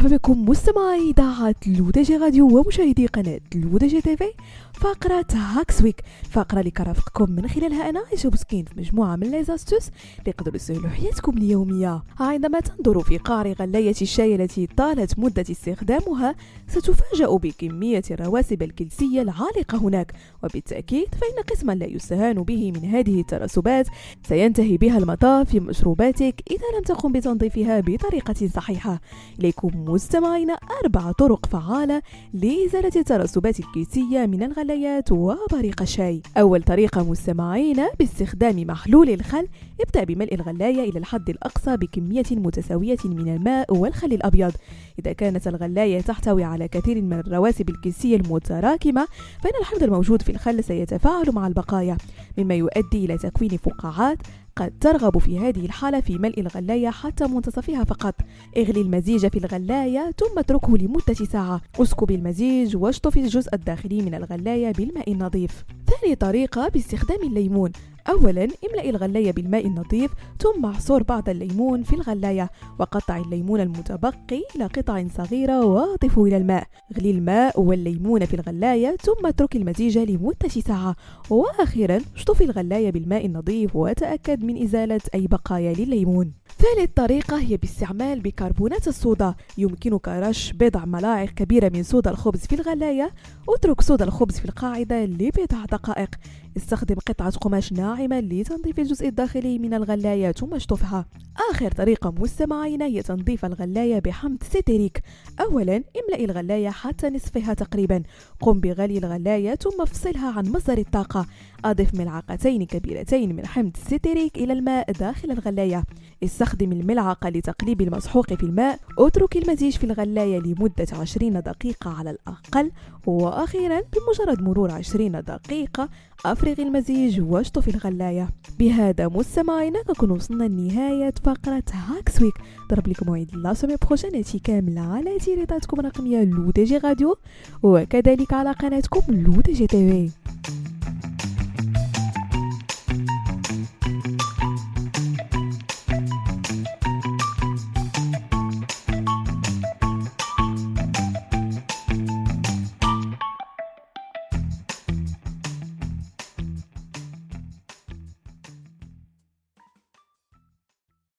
مرحبا بكم مستمعي إذاعة لودجي راديو ومشاهدي قناة لودجي تي في فقرة هاكس ويك، فقرة اللي كرافقكم من خلالها أنا عائشة بوسكين في مجموعة من ليزاستوس اللي يقدروا يسهلوا حياتكم اليومية. عندما تنظر في قعر غلاية الشاي التي طالت مدة استخدامها ستفاجأ بكمية الرواسب الكلسية العالقة هناك، وبالتأكيد فإن قسما لا يستهان به من هذه الترسبات سينتهي بها المطاف في مشروباتك إذا لم تقم بتنظيفها بطريقة صحيحة. إليكم مستمعينا 4 طرق فعالة لإزالة الترسبات الكيسية من الغليات وبريق الشاي. أول طريقة مستمعينا باستخدام محلول الخل، ابدأ بملء الغلاية إلى الحد الأقصى بكمية متساوية من الماء والخل الأبيض. إذا كانت الغلاية تحتوي على كثير من الرواسب الكيسية المتراكمة فإن الحمض الموجود في الخل سيتفاعل مع البقايا مما يؤدي إلى تكوين فقاعات. قد ترغب في هذه الحالة في ملء الغلاية حتى منتصفها فقط. اغلي المزيج في الغلاية ثم اتركه لمدة ساعة. اسكب المزيج واشطف الجزء الداخلي من الغلاية بالماء النظيف. ثاني طريقة باستخدام الليمون. أولا املأ الغلاية بالماء النظيف ثم اعصر بعض الليمون في الغلاية، وقطع الليمون المتبقي إلى قطع صغيرة واضفه إلى الماء. اغلي الماء والليمون في الغلاية ثم اترك المزيج لمدة ساعة. وأخيرا اشطف الغلاية بالماء النظيف وتأكد من إزالة أي بقايا للليمون. ثالث طريقة هي باستعمال بيكربونات الصودا. يمكنك رش بضع ملاعق كبيرة من صودا الخبز في الغلاية، اترك صودا الخبز في القاعدة لبضع دقائق. استخدم قطعة قماش ناعمة لتنظيف الجزء الداخلي من الغلاية ثم اشطفها. آخر طريقة مستمعينا هي تنظيف الغلاية بحمض ستريك. أولا املأ الغلاية حتى نصفها تقريبا، قم بغلي الغلاية ثم افصلها عن مصدر الطاقة. أضف ملعقتين كبيرتين من حمض ستريك إلى الماء داخل الغلاية. استخدم الملعقة لتقليب المسحوق في الماء. اترك المزيج في الغلاية لمدة 20 دقيقة على الأقل. وأخيرا بمجرد مرور 20 دقيقة أفرغ المزيج واشطف الغلاية. بهذا مستمعينا نكون وصلنا لنهاية فقرة هاكس ويك. ضرب لكم موعد لا سومي بروجين كاملة على تيريطاتكم الرقمية لودجي راديو وكذلك على قناتكم لودجي تي في.